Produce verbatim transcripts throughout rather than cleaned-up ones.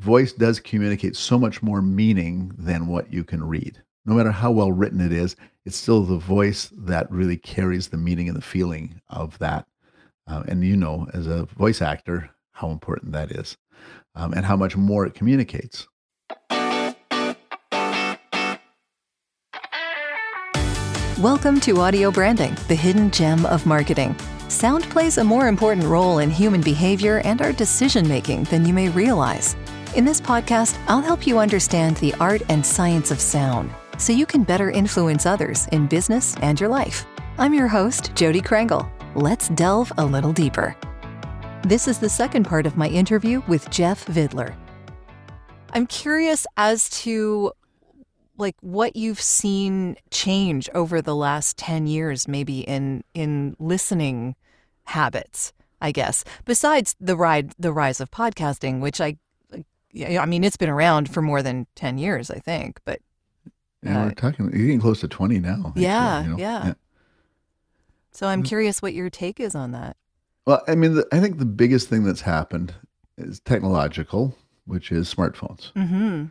voice does communicate so much more meaning than what you can read. No matter how well written it is, it's still the voice that really carries the meaning and the feeling of that. Uh, and you know, as a voice actor, how important that is, um, and how much more it communicates. Welcome to Audio Branding, the hidden gem of marketing. Sound plays a more important role in human behavior and our decision-making than you may realize. In this podcast, I'll help you understand the art and science of sound so you can better influence others in business and your life. I'm your host, Jody Krangle. Let's delve a little deeper. This is the second part of my interview with Jeff Vidler. I'm curious as to like what you've seen change over the last ten years, maybe in in listening habits, I guess, besides the ride, the rise of podcasting, which I, I mean, it's been around for more than ten years, I think, but. Yeah, uh, we're talking, you're getting close to twenty now. Yeah, sure, you know? yeah, yeah. So I'm curious what your take is on that. Well, I mean, the, I think the biggest thing that's happened is technological, which is smartphones. Mm-hmm.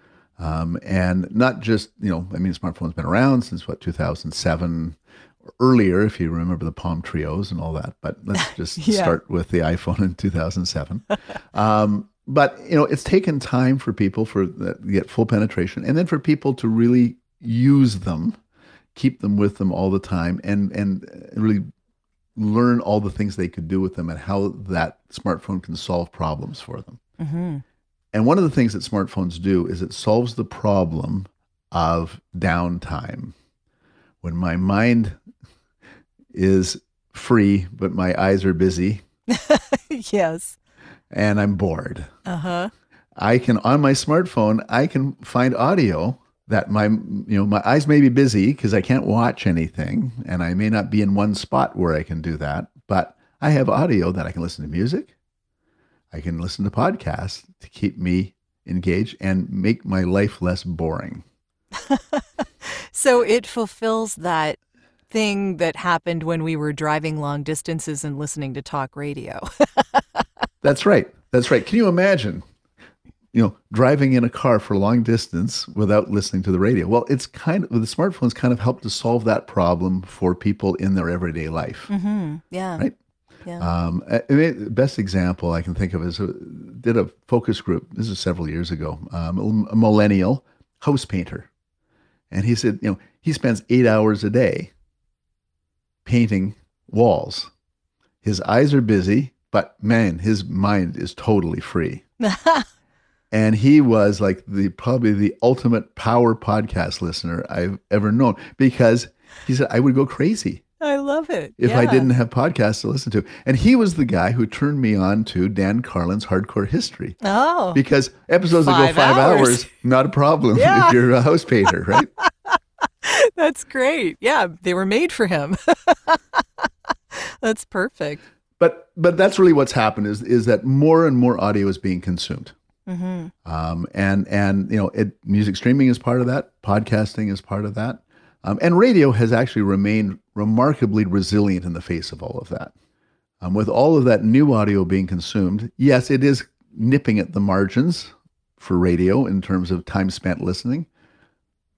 Um, and not just, you know, I mean, smartphones been around since what, two thousand seven or earlier, if you remember the Palm Trios and all that, but let's just yeah. start with the iPhone in two thousand seven. um, but, you know, it's taken time for people for uh, to get full penetration and then for people to really use them, keep them with them all the time and, and really learn all the things they could do with them and how that smartphone can solve problems for them. Mm-hmm. And one of the things that smartphones do is it solves the problem of downtime. When my mind is free, but my eyes are busy. Yes. And I'm bored. Uh-huh. I can, on my smartphone, I can find audio that my, you know, my eyes may be busy because I can't watch anything. And I may not be in one spot where I can do that, but I have audio that I can listen to music. I can listen to podcasts to keep me engaged and make my life less boring. So it fulfills that thing that happened when we were driving long distances and listening to talk radio. That's right. That's right. Can you imagine, you know, driving in a car for long distance without listening to the radio? Well, it's kind of, the smartphones kind of help to solve that problem for people in their everyday life. Mm-hmm. Yeah. Right. Yeah. Um, I mean, the best example I can think of is uh, did a focus group. This is several years ago. Um, a millennial house painter, and he said, you know, he spends eight hours a day painting walls. His eyes are busy, but man, his mind is totally free. And he was like the probably the ultimate power podcast listener I've ever known because he said, I would go crazy. I love it. If yeah. I didn't have podcasts to listen to. And he was the guy who turned me on to Dan Carlin's Hardcore History. Oh. Because episodes that go five hours, hours not a problem yeah. if you're a house painter, right? That's great. Yeah, they were made for him. That's perfect. But but that's really what's happened is is that more and more audio is being consumed. Mm-hmm. Um, and, and you know, it, music streaming is part of that. Podcasting is part of that. Um, and radio has actually remained remarkably resilient in the face of all of that. Um, with all of that new audio being consumed, yes, it is nipping at the margins for radio in terms of time spent listening,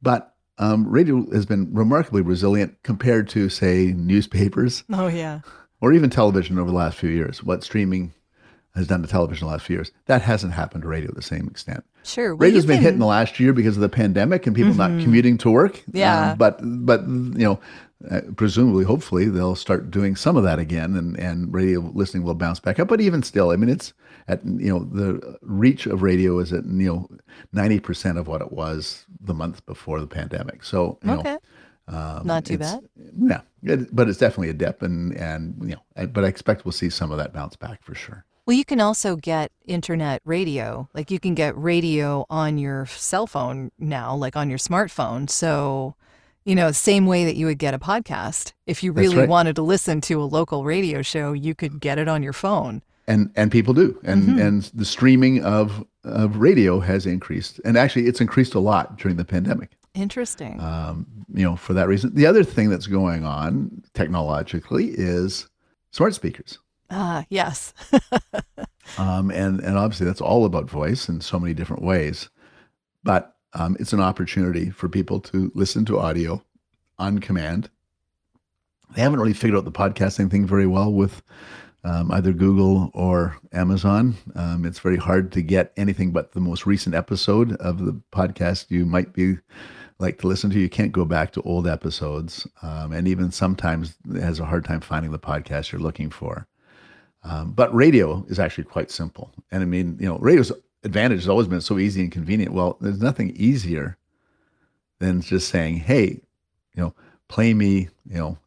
but um, radio has been remarkably resilient compared to, say, newspapers. Oh, yeah. Or even television over the last few years. What streaming has done to television the last few years. That hasn't happened to radio to the same extent. Sure. Well, radio's been can... hit in the last year because of the pandemic and people mm-hmm. not commuting to work. Yeah. Um, but, but you know, uh, presumably, hopefully, they'll start doing some of that again and, and radio listening will bounce back up. But even still, I mean, it's at, you know, the reach of radio is at, you know, ninety percent of what it was the month before the pandemic. So, you okay. know. Um, Not too bad. Yeah. It, but it's definitely a dip and, and, you know, I, but I expect we'll see some of that bounce back for sure. Well, you can also get internet radio. Like you can get radio on your cell phone now, like on your smartphone. So, you know, same way that you would get a podcast. If you really right. wanted to listen to a local radio show, you could get it on your phone. And and people do. And mm-hmm. and the streaming of of radio has increased. And actually, it's increased a lot during the pandemic. Interesting. Um, you know, for that reason. The other thing that's going on technologically is smart speakers. Ah, yes. Um, and, and obviously that's all about voice in so many different ways, but um, it's an opportunity for people to listen to audio on command. They haven't really figured out the podcasting thing very well with um, either Google or Amazon. Um, it's very hard to get anything but the most recent episode of the podcast you might be like to listen to. You can't go back to old episodes. Um, and even sometimes it has a hard time finding the podcast you're looking for. Um, but radio is actually quite simple. And I mean, you know, radio's advantage has always been so easy and convenient. Well, there's nothing easier than just saying, hey, you know, play me, you know,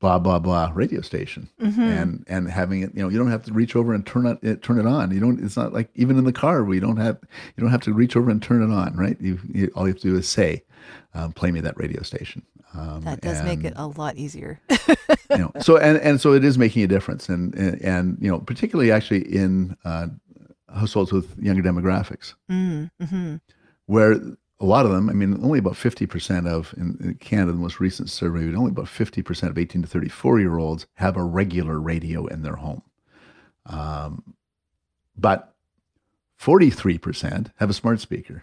blah, blah, blah radio station. Mm-hmm. And, and having it, you know, you don't have to reach over and turn it, turn it on. You don't, it's not like even in the car where you don't have, you don't have to reach over and turn it on, right? You, you all you have to do is say, um, play me that radio station. Um, that does and, make it a lot easier. you know, so, and, and so it is making a difference. And, and, and you know, particularly actually in uh, households with younger demographics, mm-hmm. where a lot of them, I mean, only about fifty percent of, in Canada, the most recent survey, only about fifty percent of eighteen to thirty-four-year-olds have a regular radio in their home. Um, but forty-three percent have a smart speaker.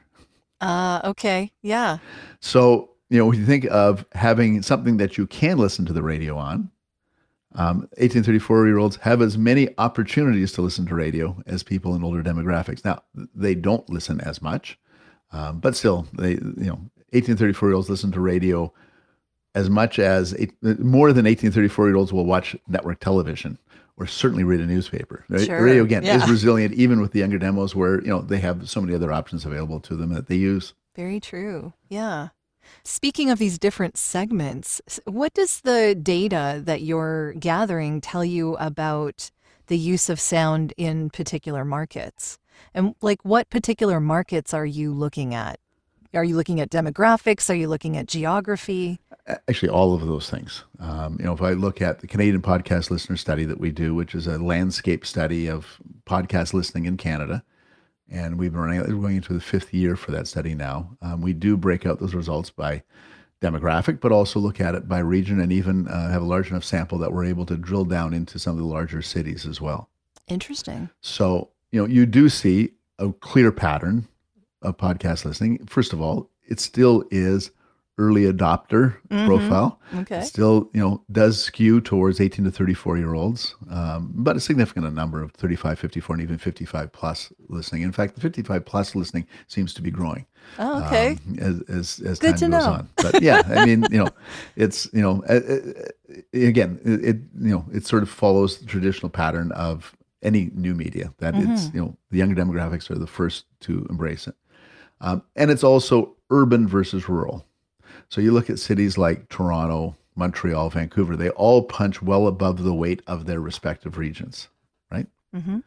Uh, okay, yeah. So, you know, when you think of having something that you can listen to the radio on, um, eighteen to thirty-four-year-olds have as many opportunities to listen to radio as people in older demographics. Now, they don't listen as much. Um, but still, they, you know, eighteen to thirty-four-year-olds listen to radio as much as eight, more than eighteen to thirty-four-year-olds will watch network television or certainly read a newspaper. Sure. Radio, again, yeah. is resilient even with the younger demos where, you know, they have so many other options available to them that they use. Very true. Yeah. Speaking of these different segments, what does the data that you're gathering tell you about the use of sound in particular markets? And like, what particular markets are you looking at? Are you looking at demographics? Are you looking at geography? Actually, all of those things. Um, you know, if I look at the Canadian Podcast Listener Study that we do, which is a landscape study of podcast listening in Canada, and we've been running, we're going into the fifth year for that study now. Um, we do break out those results by demographic, but also look at it by region, and even uh, have a large enough sample that we're able to drill down into some of the larger cities as well. Interesting. So, you know, you do see a clear pattern of podcast listening. First of all, it still is early adopter mm-hmm. profile. Okay. It still, you know, does skew towards eighteen to thirty-four-year-olds, um, but a significant number of thirty-five, fifty-four, and even fifty-five plus listening. In fact, the fifty-five plus listening seems to be growing. Oh, okay. Um, as as, as time goes know. on. But yeah, I mean, you know, it's, you know, it, it, again, it, it, you know, it sort of follows the traditional pattern of any new media that mm-hmm. it's, you know, the younger demographics are the first to embrace it. Um, and it's also urban versus rural. So you look at cities like Toronto, Montreal, Vancouver, they all punch well above the weight of their respective regions, right? Mm-hmm.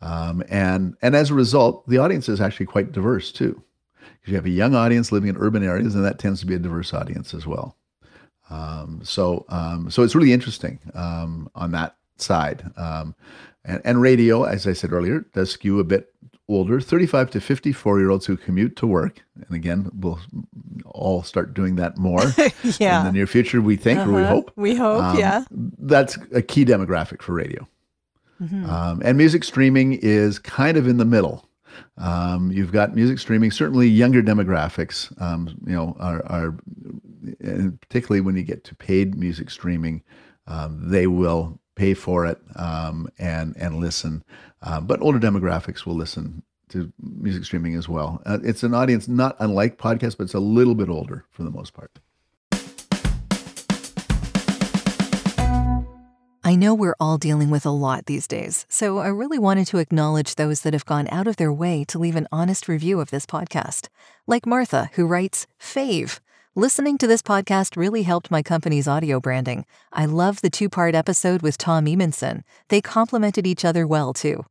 Um, and, and as a result, the audience is actually quite diverse too. Because you have a young audience living in urban areas, and that tends to be a diverse audience as well. Um, so, um, so it's really interesting um, on that side. Um, and, and radio, as I said earlier, does skew a bit older, thirty-five to fifty-four-year-olds who commute to work. And again, we'll all start doing that more yeah. in the near future, we think, uh-huh. or we hope. We hope, um, yeah. That's a key demographic for radio. Mm-hmm. Um, and music streaming is kind of in the middle. Um, you've got music streaming, certainly younger demographics, um, you know, are, are, and particularly when you get to paid music streaming, um, they will pay for it um, and and listen, um, but older demographics will listen to music streaming as well. Uh, it's an audience not unlike podcasts, but it's a little bit older for the most part. I know we're all dealing with a lot these days, so I really wanted to acknowledge those that have gone out of their way to leave an honest review of this podcast, like Martha, who writes, "Fave. Listening to this podcast really helped my company's audio branding. I love the two-part episode with Tom Emonson. They complemented each other well, too."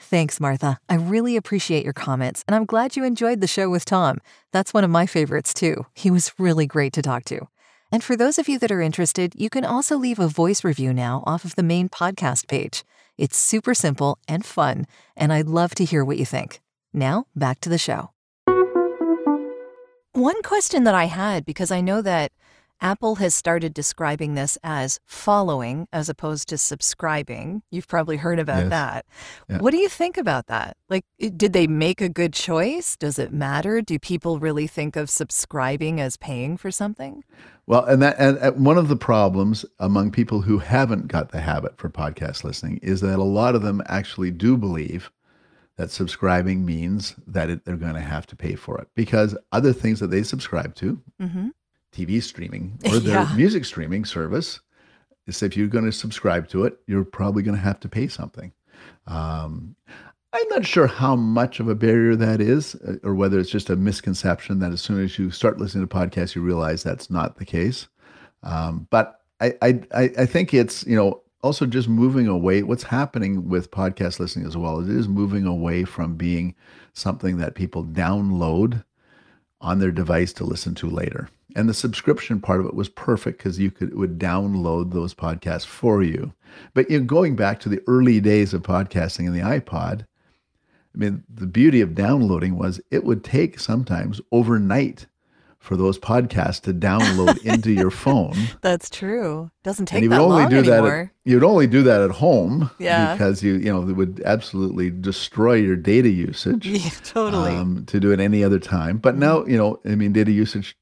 Thanks, Martha. I really appreciate your comments, and I'm glad you enjoyed the show with Tom. That's one of my favorites, too. He was really great to talk to. And for those of you that are interested, you can also leave a voice review now off of the main podcast page. It's super simple and fun, and I'd love to hear what you think. Now, back to the show. One question that I had, because I know that Apple has started describing this as following as opposed to subscribing. You've probably heard about yes. that. Yeah. What do you think about that? Like, did they make a good choice? Does it matter? Do people really think of subscribing as paying for something? Well, and that and, and one of the problems among people who haven't got the habit for podcast listening is that a lot of them actually do believe that subscribing means that it, they're going to have to pay for it, because other things that they subscribe to, mm-hmm. T V streaming or their yeah. music streaming service, is if you're going to subscribe to it, you're probably going to have to pay something. Um, I'm not sure how much of a barrier that is, or whether it's just a misconception that as soon as you start listening to podcasts, you realize that's not the case. Um, but I, I, I think it's, you know, also just moving away. What's happening with podcast listening as well is it is moving away from being something that people download on their device to listen to later. And the subscription part of it was perfect because you could it would download those podcasts for you. But you know, going back to the early days of podcasting and the iPod, I mean, the beauty of downloading was it would take sometimes overnight for those podcasts to download into your phone. That's true. Doesn't take and that only long do anymore. That at, you'd only do that at home, yeah, because you you know it would absolutely destroy your data usage. Yeah, totally. Um, to do it any other time, but now you know I mean data usage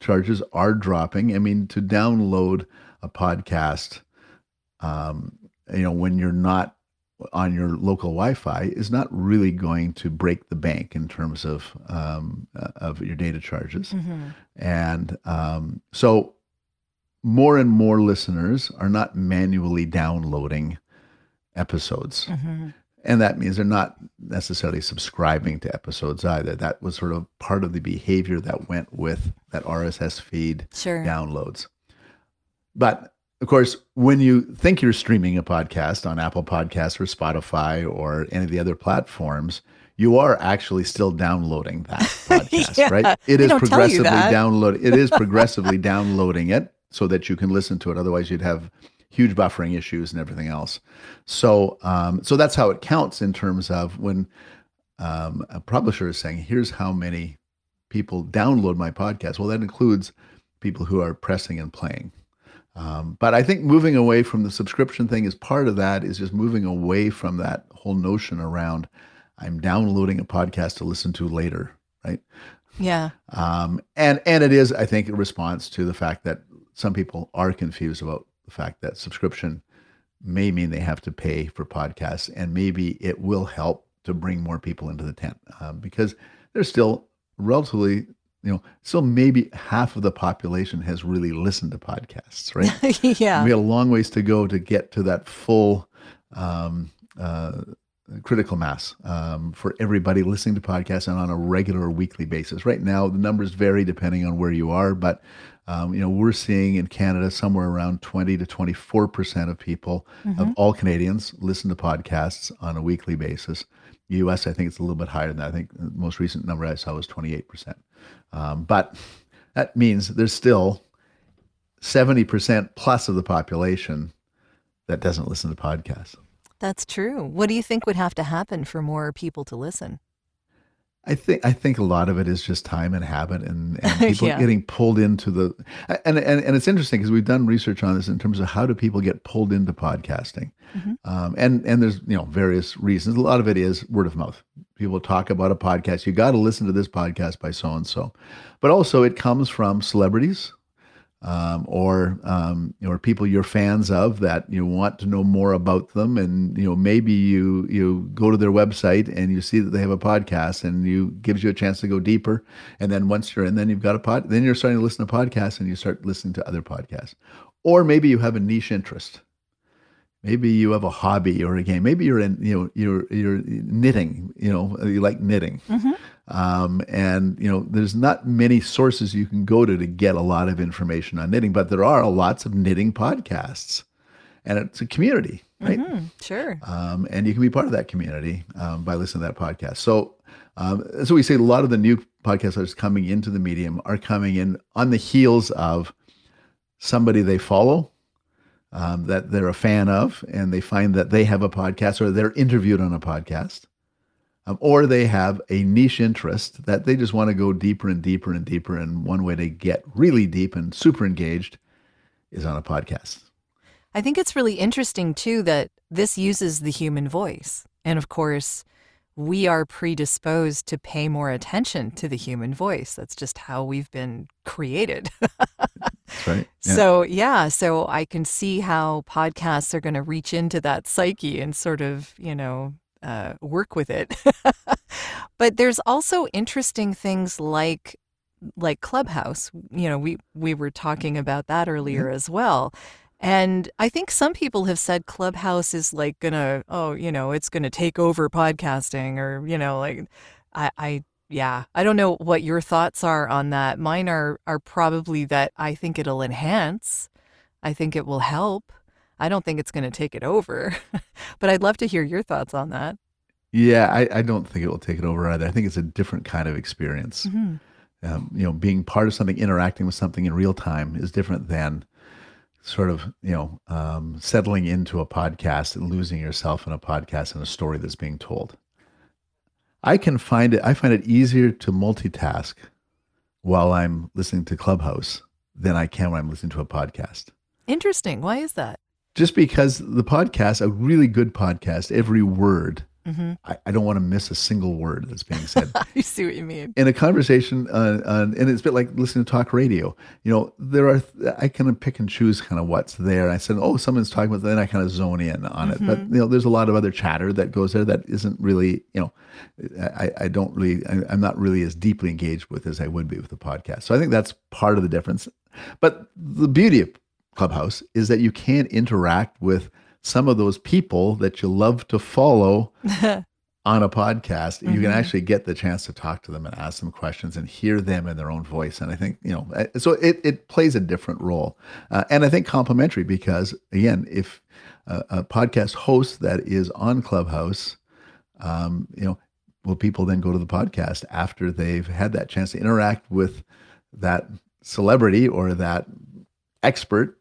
charges are dropping. I mean to download a podcast, um, you know when you're not on your local Wi-Fi is not really going to break the bank in terms of um, uh, of your data charges. Mm-hmm. And um, so more and more listeners are not manually downloading episodes. Mm-hmm. And that means they're not necessarily subscribing to episodes either. That was sort of part of the behavior that went with that R S S feed sure. downloads. But of course, when you think you're streaming a podcast on Apple Podcasts or Spotify or any of the other platforms, you are actually still downloading that podcast, yeah, right? It is progressively download. It is progressively downloading it so that you can listen to it. Otherwise, you'd have huge buffering issues and everything else. So, um, so that's how it counts in terms of when um, a publisher is saying, "Here's how many people download my podcast." Well, that includes people who are pressing and playing. Um, but I think moving away from the subscription thing is part of that, is just moving away from that whole notion around I'm downloading a podcast to listen to later, right? Yeah. Um, and, and it is, I think, a response to the fact that some people are confused about the fact that subscription may mean they have to pay for podcasts, and maybe it will help to bring more people into the tent um, because there's still relatively... You know, so maybe half of the population has really listened to podcasts, right? Yeah. We have a long ways to go to get to that full um, uh, critical mass um, for everybody listening to podcasts and on a regular or weekly basis. Right now, the numbers vary depending on where you are, but um, you know, we're seeing in Canada somewhere around twenty to twenty-four percent of people, mm-hmm. of all Canadians, listen to podcasts on a weekly basis. U S, I think it's a little bit higher than that. I think the most recent number I saw was twenty-eight percent. Um, but that means there's still seventy percent plus of the population that doesn't listen to podcasts. That's true. What do you think would have to happen for more people to listen? I think I think a lot of it is just time and habit and, and people yeah. getting pulled into the and, and and it's interesting because we've done research on this in terms of how do people get pulled into podcasting, mm-hmm. um, and and there's you know various reasons. A lot of it is word of mouth. People talk about a podcast. You got to listen to this podcast by so and so, but also it comes from celebrities um, or um, or people you're fans of that you want to know more about them, and you know maybe you you go to their website and you see that they have a podcast, and you gives you a chance to go deeper. And then once you're in, then you've got a pod, then you're starting to listen to podcasts, and you start listening to other podcasts. Or maybe you have a niche interest. Maybe you have a hobby or a game. Maybe you're in, you know, you're you're knitting. You know, you like knitting, mm-hmm. um, and you know, there's not many sources you can go to to get a lot of information on knitting, but there are lots of knitting podcasts, and it's a community, right? Mm-hmm. Sure. Um, and you can be part of that community um, by listening to that podcast. So, um, so we say a lot of the new podcasters coming into the medium are coming in on the heels of somebody they follow. Um, that they're a fan of, and they find that they have a podcast or they're interviewed on a podcast. um, or they have a niche interest that they just want to go deeper and deeper and deeper. And one way to get really deep and super engaged is on a podcast. I think it's really interesting, too, that this uses the human voice. And of course, we are predisposed to pay more attention to the human voice. That's just how we've been created. That's right. Yeah. So, yeah, so I can see how podcasts are going to reach into that psyche and sort of, you know, uh, work with it. But there's also interesting things like like Clubhouse. You know, we, we were talking about that earlier mm-hmm. as well. And I think some people have said Clubhouse is like gonna, oh, you know, it's gonna take over podcasting, or, you know, like, I, I, yeah, I don't know what your thoughts are on that. Mine are are probably that I think it'll enhance. I think it will help. I don't think it's gonna take it over, but I'd love to hear your thoughts on that. Yeah, I, I don't think it will take it over either. I think it's a different kind of experience. Mm-hmm. Um, you know, being part of something, interacting with something in real time is different than sort of, you know, um, settling into a podcast and losing yourself in a podcast and a story that's being told. I can find it, I find it easier to multitask while I'm listening to Clubhouse than I can when I'm listening to a podcast. Interesting. Why is that? Just because the podcast, a really good podcast, every word, mm-hmm. I, I don't want to miss a single word that's being said. I see what you mean. In a conversation, uh, uh, and it's a bit like listening to talk radio. You know, there are, th- I kind of pick and choose kind of what's there. I said, oh, someone's talking about that, then I kind of zone in on mm-hmm. it. But, you know, there's a lot of other chatter that goes there that isn't really, you know, I, I don't really, I, I'm not really as deeply engaged with as I would be with the podcast. So I think that's part of the difference. But the beauty of Clubhouse is that you can interact with some of those people that you love to follow on a podcast. You mm-hmm. can actually get the chance to talk to them and ask them questions and hear them in their own voice. And I think, you know, so it, it plays a different role. Uh, and I think complementary because, again, if uh, a podcast host that is on Clubhouse, um, you know, will people then go to the podcast after they've had that chance to interact with that celebrity or that expert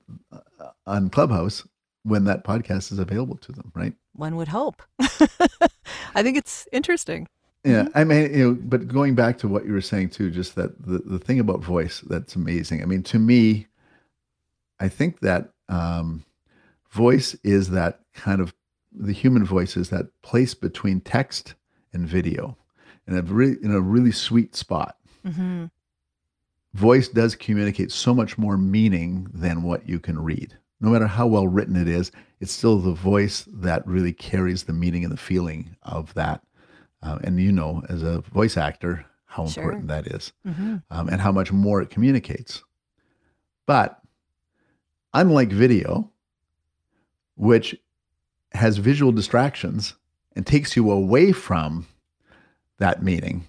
on Clubhouse when that podcast is available to them, right? One would hope. I think it's interesting. Yeah, mm-hmm. I mean, you know, but going back to what you were saying too, just that the, the thing about voice that's amazing. I mean, to me, I think that um, voice is that kind of, the human voice is that place between text and video, and a really, in a really sweet spot. Mm-hmm. Voice does communicate so much more meaning than what you can read. No matter how well written it is, it's still the voice that really carries the meaning and the feeling of that. Uh, and you know, as a voice actor, how sure. important that is, mm-hmm. um, and how much more it communicates. But unlike video, which has visual distractions and takes you away from that meaning,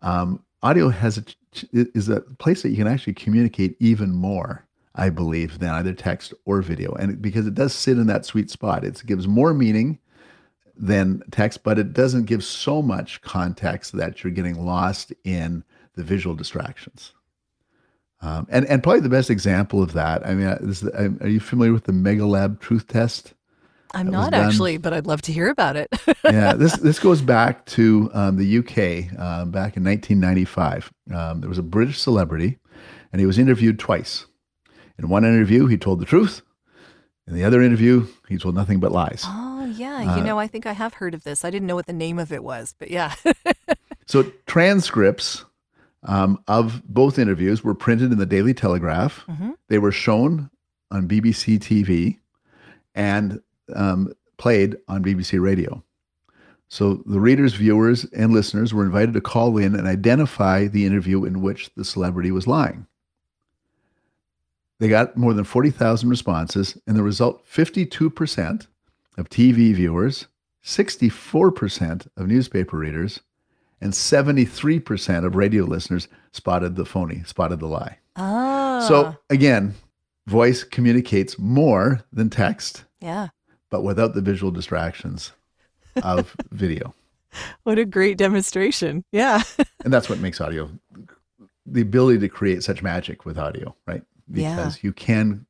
um, audio has a, is a place that you can actually communicate even more, I believe, than either text or video. And because it does sit in that sweet spot, it's, it gives more meaning than text, but it doesn't give so much context that you're getting lost in the visual distractions. Um, and, and probably the best example of that, I mean, this, I, are you familiar with the Megalab truth test? I'm not actually, but I'd love to hear about it. Yeah, this this goes back to um, the U K, uh, back in nineteen ninety-five. Um, there was a British celebrity, and he was interviewed twice. In one interview, he told the truth. In the other interview, he told nothing but lies. Oh, yeah. Uh, you know, I think I have heard of this. I didn't know what the name of it was, but yeah. So transcripts um, of both interviews were printed in the Daily Telegraph. Mm-hmm. They were shown on B B C T V and um, played on B B C Radio. So the readers, viewers, and listeners were invited to call in and identify the interview in which the celebrity was lying. They got more than forty thousand responses, and the result, fifty-two percent of T V viewers, sixty-four percent of newspaper readers, and seventy-three percent of radio listeners spotted the phony, spotted the lie. Ah. So again, voice communicates more than text, yeah, but without the visual distractions of video. What a great demonstration. Yeah. And that's what makes audio, the ability to create such magic with audio, right? Because yeah. you can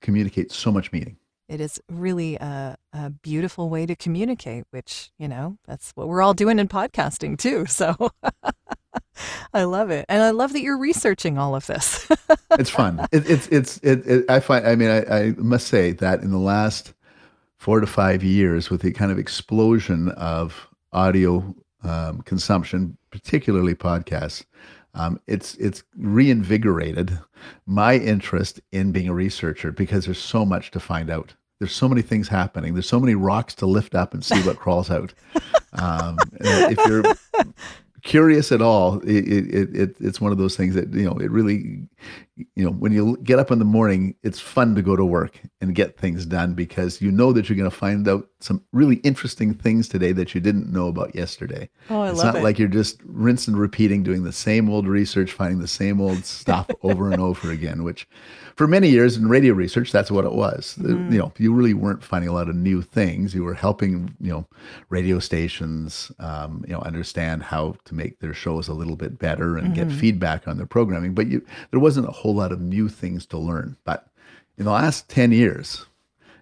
communicate so much meaning. it is really a, a beautiful way to communicate, which, you know, that's what we're all doing in podcasting too. So I love it. And I love that you're researching all of this. It's fun. It, it's, it's, it, it, I find, I mean, I, I must say that in the last four to five years with the kind of explosion of audio um, consumption, particularly podcasts, Um, it's it's reinvigorated my interest in being a researcher, because there's so much to find out. There's so many things happening. There's so many rocks to lift up and see what crawls out. Um, if you're curious at all, it, it it it's one of those things that, you know, it really, you know, when you get up in the morning, it's fun to go to work and get things done, because you know that you're going to find out some really interesting things today that you didn't know about yesterday. Oh, I love it. It's not like you're just rinse and repeating, doing the same old research, finding the same old stuff over and over again, which for many years in radio research, that's what it was. Mm. You know, you really weren't finding a lot of new things. You were helping, you know, radio stations, um, you know, understand how to make their shows a little bit better and mm-hmm. get feedback on their programming. But you, there wasn't a whole lot of new things to learn. But in the last ten years,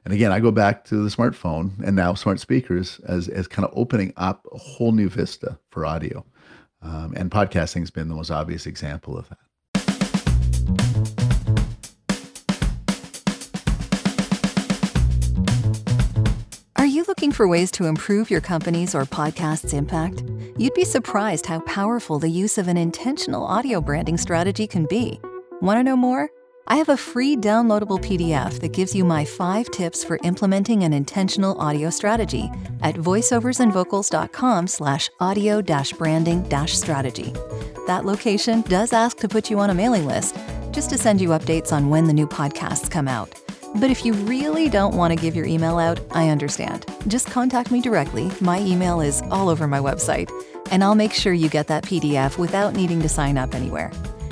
and again, I go back to the smartphone and now smart speakers as, as kind of opening up a whole new vista for audio. Um, and podcasting has been the most obvious example of that. Are you looking for ways to improve your company's or podcast's impact? You'd be surprised how powerful the use of an intentional audio branding strategy can be. Want to know more? I have a free downloadable P D F that gives you my five tips for implementing an intentional audio strategy at voiceoversandvocals.com slash audio dash branding dash strategy. That location does ask to put you on a mailing list, just to send you updates on when the new podcasts come out. But if you really don't want to give your email out, I understand. Just contact me directly. My email is all over my website, and I'll make sure you get that P D F without needing to sign up anywhere.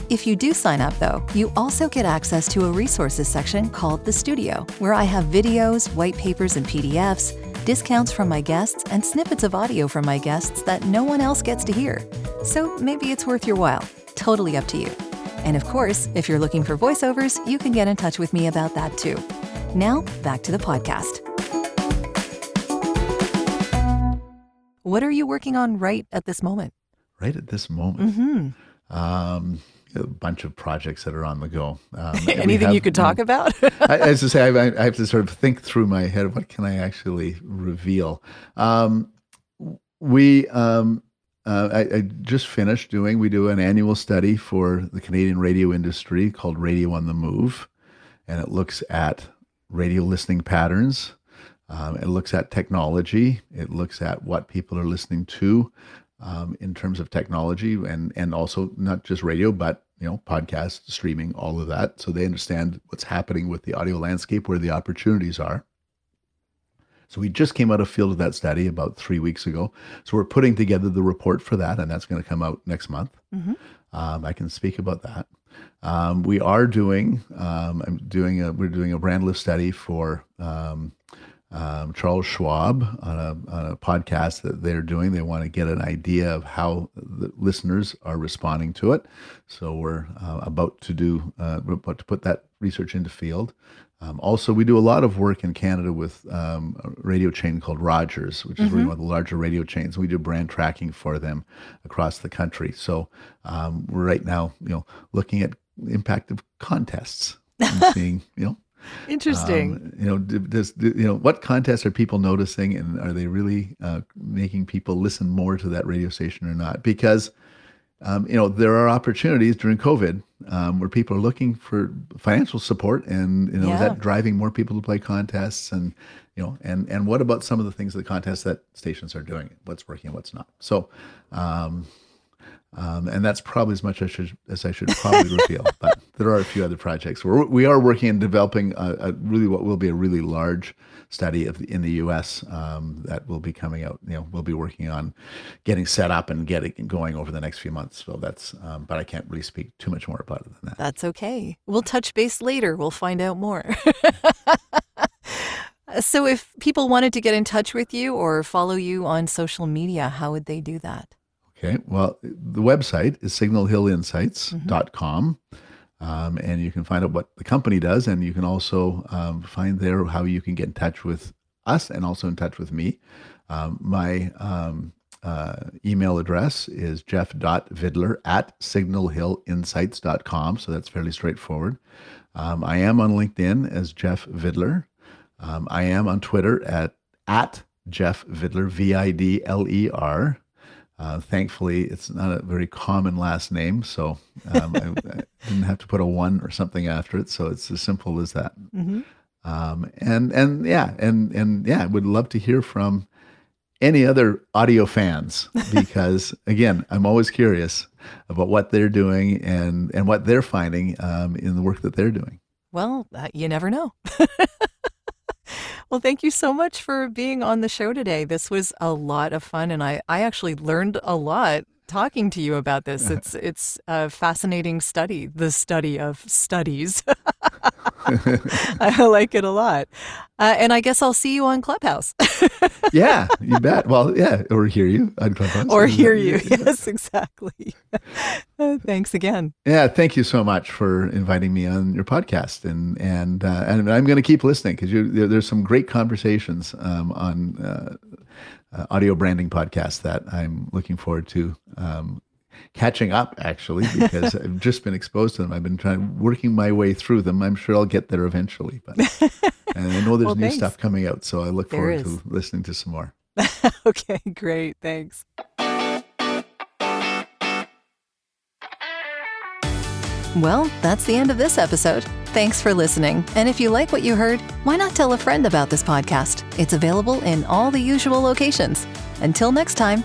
If you do sign up, though, you also get access to a resources section called The Studio, where I have videos, white papers and P D Fs, discounts from my guests, and snippets of audio from my guests that no one else gets to hear. So maybe it's worth your while. Totally up to you. And of course, if you're looking for voiceovers, you can get in touch with me about that too. Now, back to the podcast. What are you working on right at this moment? Right at this moment? Mm-hmm. Um... a bunch of projects that are on the go. Um, Anything have, you could talk um, about? I, as I say, I, I have to sort of think through my head, what can I actually reveal? Um, we, um, uh, I, I just finished doing, we do an annual study for the Canadian radio industry called Radio on the Move. And it looks at radio listening patterns. Um, it looks at technology. It looks at what people are listening to um, in terms of technology, and, and also not just radio, but you know, podcasts, streaming, all of that. So they understand what's happening with the audio landscape, where the opportunities are. So we just came out of field of that study about three weeks ago. So we're putting together the report for that, and that's going to come out next month. Mm-hmm. Um, I can speak about that. Um, we are doing, um, I'm doing a, we're doing a brand lift study for, um, Um, Charles Schwab on a, on a podcast that they're doing. They want to get an idea of how the listeners are responding to it. So we're uh, about to do, uh, we're about to put that research into field. Um, also, we do a lot of work in Canada with um, a radio chain called Rogers, which is mm-hmm. really one of the larger radio chains. We do brand tracking for them across the country. So um, we're right now, you know, looking at the impact of contests and seeing, you know, Interesting. Um, you know, does, you know, what contests are people noticing, and are they really uh, making people listen more to that radio station or not? Because, um, you know, there are opportunities during COVID um, where people are looking for financial support, and you know, yeah. is that driving more people to play contests? And you know, and and what about some of the things, the contests that stations are doing? What's working and what's not? So. Um, Um, and that's probably as much as I should, as I should probably reveal, but there are a few other projects. We're, we are working on developing a, a really what will be a really large study of the, in the U S Um, that will be coming out. You know, we'll be working on getting set up and getting going over the next few months. So that's, um, but I can't really speak too much more about it than that. That's okay. We'll touch base later. We'll find out more. So if people wanted to get in touch with you or follow you on social media, how would they do that? Okay, well, the website is signal hill insights dot com. Um, and you can find out what the company does, and you can also um, find there how you can get in touch with us and also in touch with me. Um, my um, uh, email address is jeff dot vidler at signal hill insights dot com. So that's fairly straightforward. Um, I am on LinkedIn as Jeff Vidler. Um, I am on Twitter at, at Jeff Vidler, V I D L E R. Uh, thankfully, it's not a very common last name, so um, I, I didn't have to put a one or something after it. So it's as simple as that. Mm-hmm. Um, and and yeah, and and yeah, would love to hear from any other audio fans because again, I'm always curious about what they're doing and and what they're finding um, in the work that they're doing. Well, uh, you never know. Well, thank you so much for being on the show today. This was a lot of fun, and I, I actually learned a lot talking to you about this. It's it's a fascinating study, the study of studies. I like it a lot. Uh, and I guess I'll see you on Clubhouse. Yeah, you bet. Well, yeah, or hear you on Clubhouse. Or hear you. Yes, exactly. Uh, thanks again. Yeah, thank you so much for inviting me on your podcast. And and uh, and I'm going to keep listening because there, there's some great conversations um, on uh, uh, Audio Branding podcast that I'm looking forward to um catching up, actually, because I've just been exposed to them. I've been trying, working my way through them. I'm sure I'll get there eventually, but and I know there's well, new thanks. stuff coming out, so I look there forward is. to listening to some more. Okay, great. Thanks. Well, that's the end of this episode. Thanks for listening. And if you like what you heard, why not tell a friend about this podcast? It's available in all the usual locations. Until next time,